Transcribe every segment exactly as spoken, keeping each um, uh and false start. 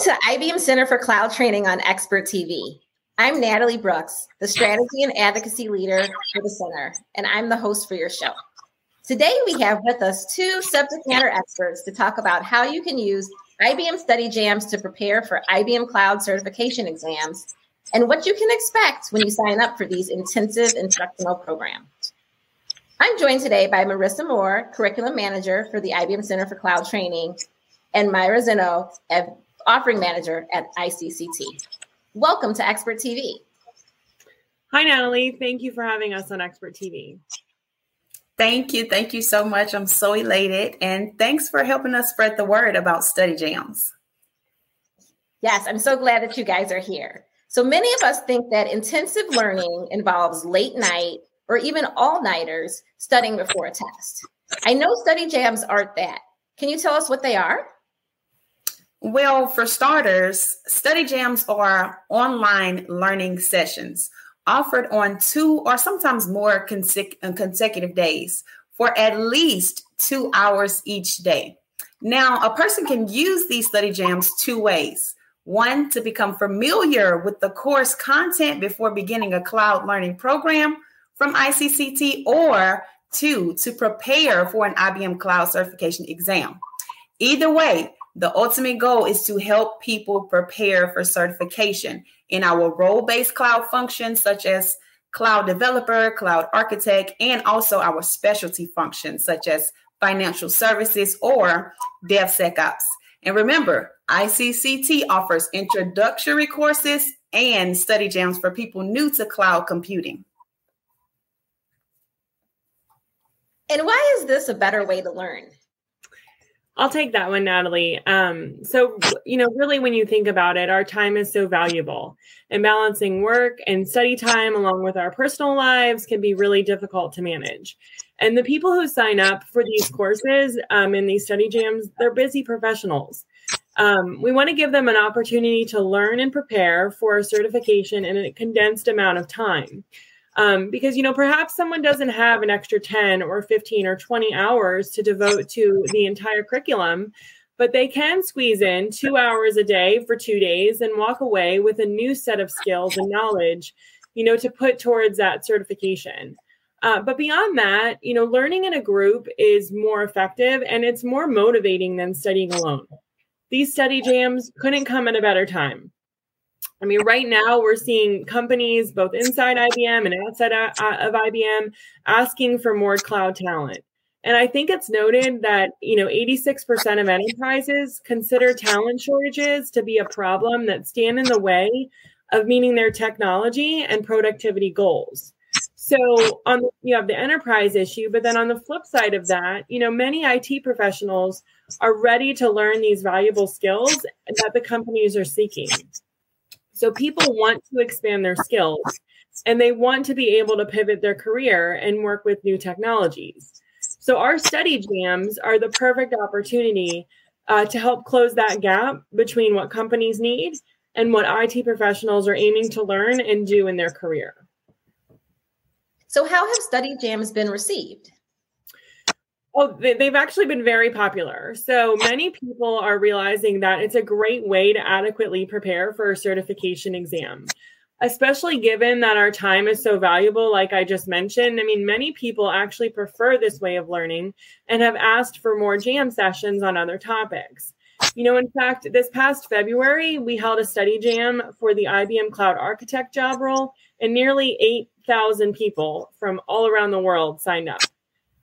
to I B M Center for Cloud Training on Expert T V. I'm Natalie Brooks, the Strategy and Advocacy Leader for the Center, and I'm the host for your show. Today, we have with us two subject matter experts to talk about how you can use I B M Study Jams to prepare for I B M Cloud Certification exams and what you can expect when you sign up for these intensive instructional programs. I'm joined today by Marissa Moore, Curriculum Manager for the I B M Center for Cloud Training, and Myra Zeno, Offering Manager at I C C T. Welcome to Expert T V. Hi, Natalie. Thank you for having us on Expert T V. Thank you. Thank you so much. I'm so elated. And thanks for helping us spread the word about study jams. Yes, I'm so glad that you guys are here. So many of us think that intensive learning involves late night or even all-nighters studying before a test. I know study jams aren't that. Can you tell us what they are? Well, for starters, study jams are online learning sessions offered on two or sometimes more consecu- consecutive days for at least two hours each day. Now, a person can use these study jams two ways. One, to become familiar with the course content before beginning a cloud learning program from I C C T, or two, to prepare for an I B M Cloud Certification exam. Either way, the ultimate goal is to help people prepare for certification in our role-based cloud functions, such as cloud developer, cloud architect, and also our specialty functions, such as financial services or DevSecOps. And remember, I C C T offers introductory courses and study jams for people new to cloud computing. And why is this a better way to learn? I'll take that one, Natalie. Um, so, you know, really, when you think about it, our time is so valuable, and balancing work and study time along with our personal lives can be really difficult to manage. And the people who sign up for these courses um, and these study jams, they're busy professionals. Um, we want to give them an opportunity to learn and prepare for a certification in a condensed amount of time. Um, because, you know, perhaps someone doesn't have an extra ten or fifteen or twenty hours to devote to the entire curriculum, but they can squeeze in two hours a day for two days and walk away with a new set of skills and knowledge, you know, to put towards that certification. Uh, but beyond that, you know, learning in a group is more effective and it's more motivating than studying alone. These study jams couldn't come at a better time. I mean, right now we're seeing companies both inside I B M and outside of I B M asking for more cloud talent. And I think it's noted that, you know, eighty-six percent of enterprises consider talent shortages to be a problem that stand in the way of meeting their technology and productivity goals. So on the, you have the enterprise issue, but then on the flip side of that, you know, many I T professionals are ready to learn these valuable skills that the companies are seeking. So people want to expand their skills and they want to be able to pivot their career and work with new technologies. So our study jams are the perfect opportunity uh, to help close that gap between what companies need and what I T professionals are aiming to learn and do in their career. So how have study jams been received? Oh, they've actually been very popular. So many people are realizing that it's a great way to adequately prepare for a certification exam, especially given that our time is so valuable, like I just mentioned. I mean, many people actually prefer this way of learning and have asked for more jam sessions on other topics. You know, in fact, this past February, we held a study jam for the I B M Cloud Architect job role, and nearly eight thousand people from all around the world signed up.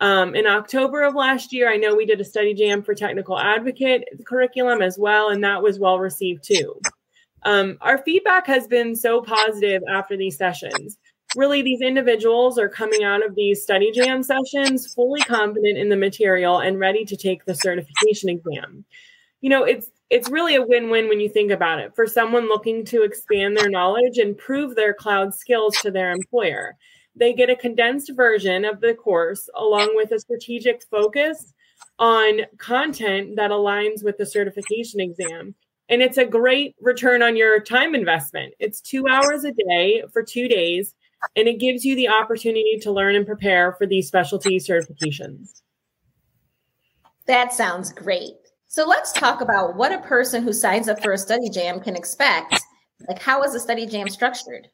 Um, in October of last year, I know we did a study jam for technical advocate curriculum as well, and that was well received too. Um, our feedback has been so positive after these sessions. Really, these individuals are coming out of these study jam sessions fully confident in the material and ready to take the certification exam. You know, it's it's really a win-win when you think about it for someone looking to expand their knowledge and prove their cloud skills to their employer. They get a condensed version of the course along with a strategic focus on content that aligns with the certification exam. And it's a great return on your time investment. It's two hours a day for two days, and it gives you the opportunity to learn and prepare for these specialty certifications. That sounds great. So let's talk about what a person who signs up for a study jam can expect. Like, how is a study jam structured?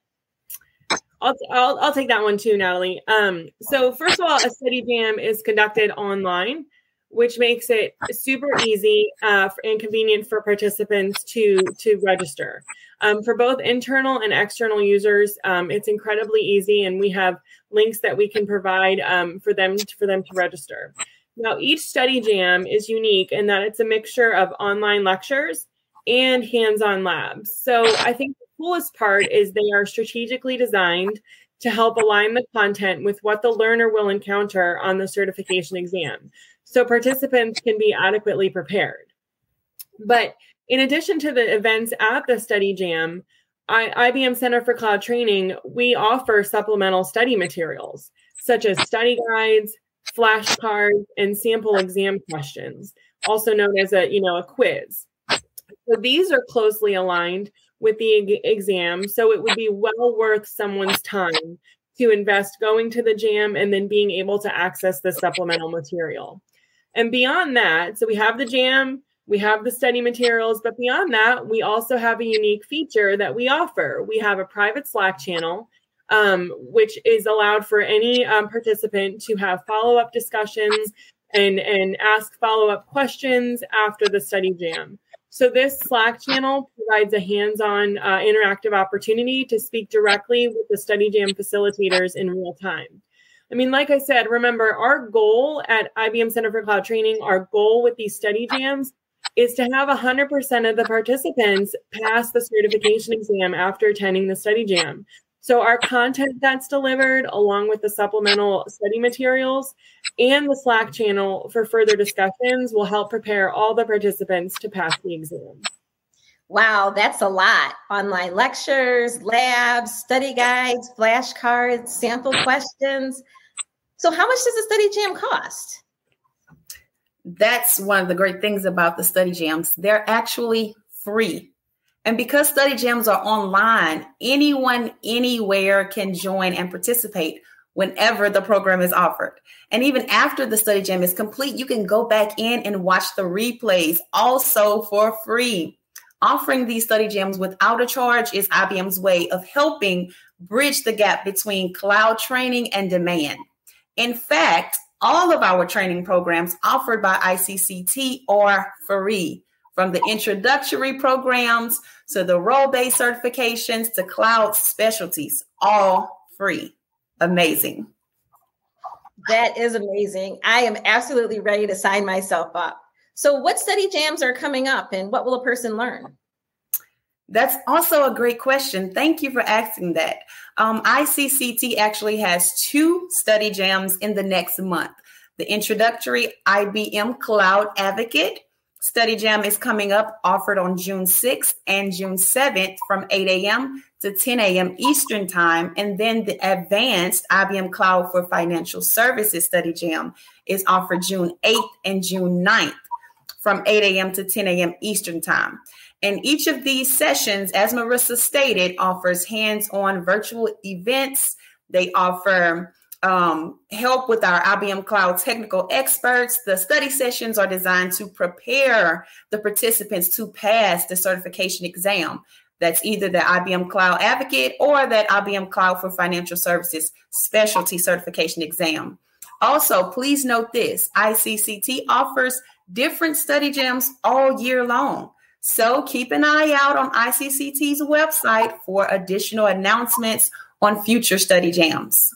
I'll, I'll, I'll take that one too, Natalie. Um, so first of all, a study jam is conducted online, which makes it super easy uh, and convenient for participants to, to register. Um, for both internal and external users, um, it's incredibly easy, and we have links that we can provide um, for them to, for them to register. Now, each study jam is unique in that it's a mixture of online lectures and hands-on labs. So I think the coolest part is they are strategically designed to help align the content with what the learner will encounter on the certification exam, so participants can be adequately prepared. But in addition to the events at the study jam, I, I B M Center for Cloud Training, we offer supplemental study materials, such as study guides, flashcards, and sample exam questions, also known as a, you know, a quiz. So these are closely aligned with the exam, so it would be well worth someone's time to invest going to the jam and then being able to access the supplemental material. And beyond that, so we have the jam, we have the study materials, but beyond that, we also have a unique feature that we offer. We have a private Slack channel, um, which is allowed for any um, participant to have follow-up discussions and, and ask follow-up questions after the study jam. So this Slack channel provides a hands-on uh, interactive opportunity to speak directly with the study jam facilitators in real time. I mean, like I said, remember, our goal at I B M Center for Cloud Training, our goal with these study jams is to have one hundred percent of the participants pass the certification exam after attending the study jam. So our content that's delivered, along with the supplemental study materials and the Slack channel for further discussions, will help prepare all the participants to pass the exam. Wow, that's a lot. Online lectures, labs, study guides, flashcards, sample questions. So how much does a study jam cost? That's one of the great things about the study jams. They're actually free. And because study jams are online, anyone anywhere can join and participate whenever the program is offered. And even after the study jam is complete, you can go back in and watch the replays also for free. Offering these study jams without a charge is I B M's way of helping bridge the gap between cloud training and demand. In fact, all of our training programs offered by I C C T are free. From the introductory programs to the role-based certifications to cloud specialties, all free. Amazing. That is amazing. I am absolutely ready to sign myself up. So what study jams are coming up, and what will a person learn? That's also a great question. Thank you for asking that. Um, I C C T actually has two study jams in the next month. The introductory I B M Cloud Advocate Study Jam is coming up, offered on June sixth and June seventh from eight a.m. to ten a.m. Eastern Time. And then the Advanced I B M Cloud for Financial Services Study Jam is offered June eighth and June ninth from eight a.m. to ten a.m. Eastern Time. And each of these sessions, as Marissa stated, offers hands-on virtual events. They offer Um, help with our I B M Cloud technical experts. The study sessions are designed to prepare the participants to pass the certification exam. That's either the I B M Cloud Advocate or that I B M Cloud for Financial Services specialty certification exam. Also, please note this, I C C T offers different study jams all year long. So keep an eye out on I C C T's website for additional announcements on future study jams.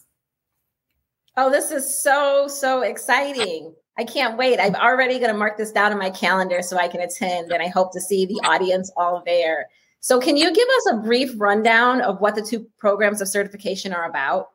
Oh, this is so, so exciting. I can't wait. I'm already going to mark this down in my calendar so I can attend, and I hope to see the audience all there. So can you give us a brief rundown of what the two programs of certification are about?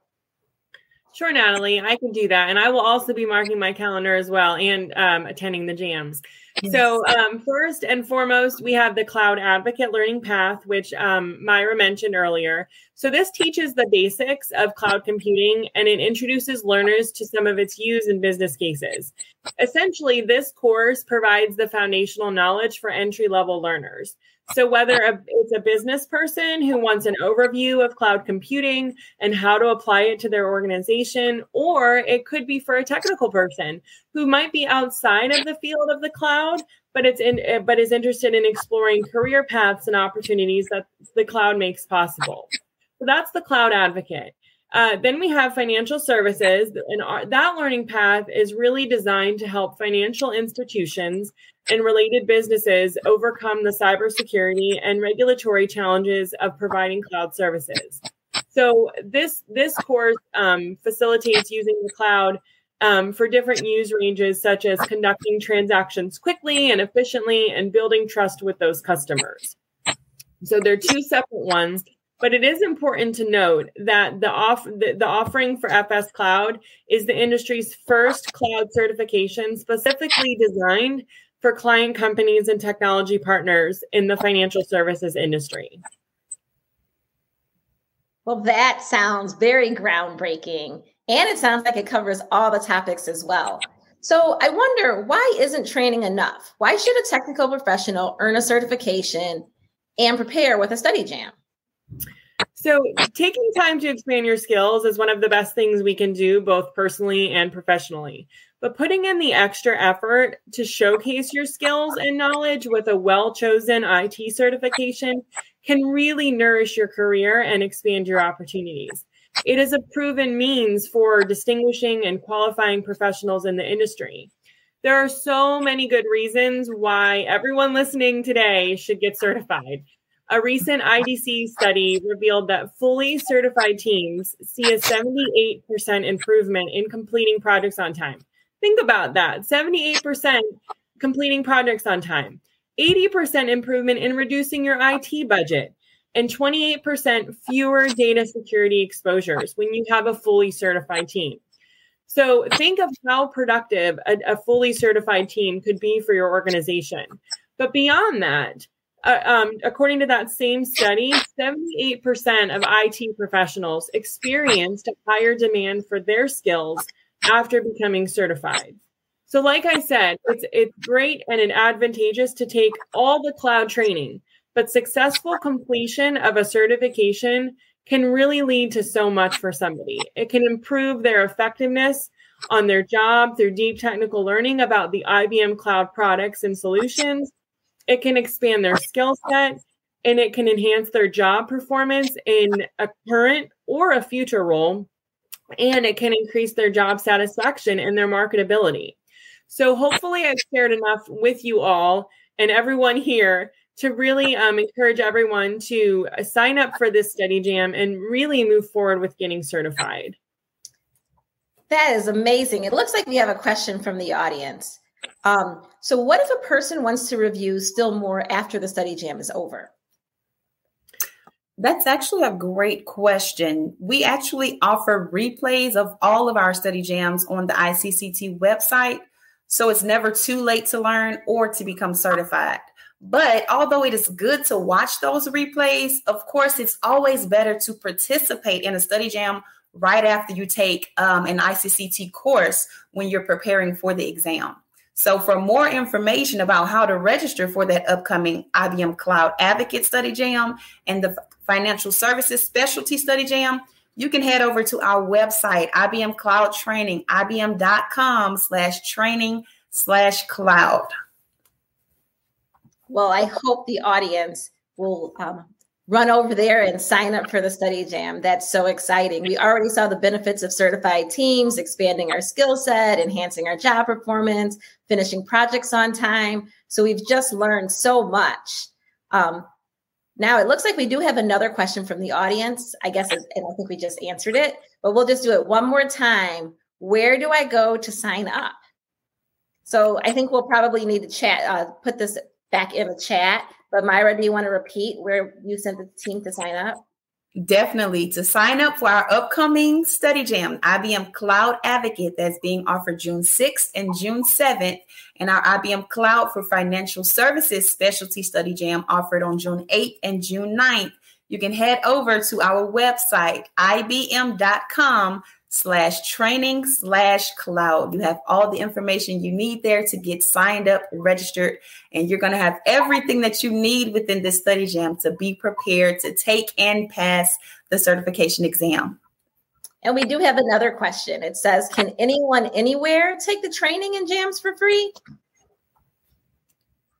Sure, Natalie, I can do that. And I will also be marking my calendar as well and um, attending the jams. Yes. So um, first and foremost, we have the Cloud Advocate Learning Path, which um, Myra mentioned earlier. So this teaches the basics of cloud computing, and it introduces learners to some of its use in business cases. Essentially, this course provides the foundational knowledge for entry-level learners. So whether a, it's a business person who wants an overview of cloud computing and how to apply it to their organization, or it could be for a technical person who might be outside of the field of the cloud, but it's in, but is interested in exploring career paths and opportunities that the cloud makes possible. So that's the Cloud Advocate. Uh, then we have financial services, and our, that learning path is really designed to help financial institutions and related businesses overcome the cybersecurity and regulatory challenges of providing cloud services. So this, this course um, facilitates using the cloud um, for different use ranges, such as conducting transactions quickly and efficiently and building trust with those customers. So they're two separate ones. But it is important to note that the, off, the, the offering for F S Cloud is the industry's first cloud certification specifically designed for client companies and technology partners in the financial services industry. Well, that sounds very groundbreaking, and it sounds like it covers all the topics as well. So I wonder, why isn't training enough? Why should a technical professional earn a certification and prepare with a study jam? So taking time to expand your skills is one of the best things we can do, both personally and professionally. But putting in the extra effort to showcase your skills and knowledge with a well-chosen I T certification can really nourish your career and expand your opportunities. It is a proven means for distinguishing and qualifying professionals in the industry. There are so many good reasons why everyone listening today should get certified. A recent I D C study revealed that fully certified teams see a seventy-eight percent improvement in completing projects on time. Think about that, seventy-eight percent completing projects on time, eighty percent improvement in reducing your I T budget, and twenty-eight percent fewer data security exposures when you have a fully certified team. So think of how productive a, a fully certified team could be for your organization. But beyond that, Uh, um, according to that same study, seventy-eight percent of I T professionals experienced a higher demand for their skills after becoming certified. So like I said, it's, it's great and it's advantageous to take all the cloud training, but successful completion of a certification can really lead to so much for somebody. It can improve their effectiveness on their job through deep technical learning about the I B M Cloud products and solutions. It can expand their skill set, and it can enhance their job performance in a current or a future role, and it can increase their job satisfaction and their marketability. So hopefully I've shared enough with you all and everyone here to really um, encourage everyone to sign up for this study jam and really move forward with getting certified. That is amazing. It looks like we have a question from the audience. Um, so what if a person wants to review still more after the study jam is over? That's actually a great question. We actually offer replays of all of our study jams on the I C C T website. So it's never too late to learn or to become certified. But although it is good to watch those replays, of course, it's always better to participate in a study jam right after you take um, an I C C T course when you're preparing for the exam. So for more information about how to register for that upcoming I B M Cloud Advocate Study Jam and the Financial Services Specialty Study Jam, you can head over to our website, I B M Cloud Training, ibm.com slash training slash cloud. Well, I hope the audience will um, run over there and sign up for the study jam. That's so exciting. We already saw the benefits of certified teams, expanding our skill set, enhancing our job performance, finishing projects on time. So we've just learned so much. Um, now it looks like we do have another question from the audience, I guess, and I think we just answered it, but we'll just do it one more time. Where do I go to sign up? So I think we'll probably need to chat, uh, put this back in the chat. But Myra, do you want to repeat where you sent the team to sign up? Definitely. To sign up for our upcoming study jam, I B M Cloud Advocate, that's being offered June sixth and June seventh, and our I B M Cloud for Financial Services Specialty Study Jam offered on June eighth and June ninth, you can head over to our website, ibm.com slash training slash cloud. You have all the information you need there to get signed up, registered, and you're going to have everything that you need within this study jam to be prepared to take and pass the certification exam. And we do have another question. It says, can anyone anywhere take the training and jams for free?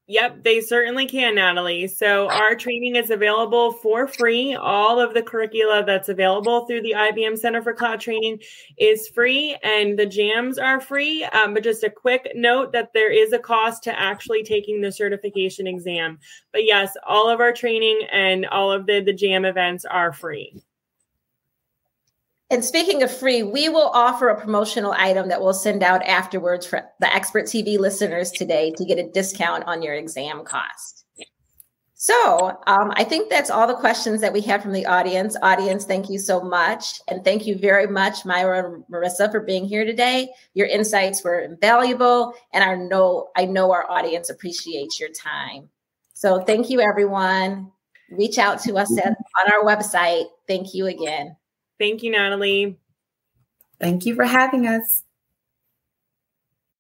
Yep, they certainly can, Natalie. So our training is available for free. All of the curricula that's available through the I B M Center for Cloud Training is free, and the jams are free. Um, but just a quick note that there is a cost to actually taking the certification exam. But yes, all of our training and all of the, the jam events are free. And speaking of free, we will offer a promotional item that we'll send out afterwards for the Expert T V listeners today to get a discount on your exam cost. So um, I think that's all the questions that we have from the audience. Audience, thank you so much. And thank you very much, Myra and Marissa, for being here today. Your insights were invaluable, and I know, I know our audience appreciates your time. So thank you, everyone. Reach out to us at, on our website. Thank you again. Thank you, Natalie. Thank you for having us.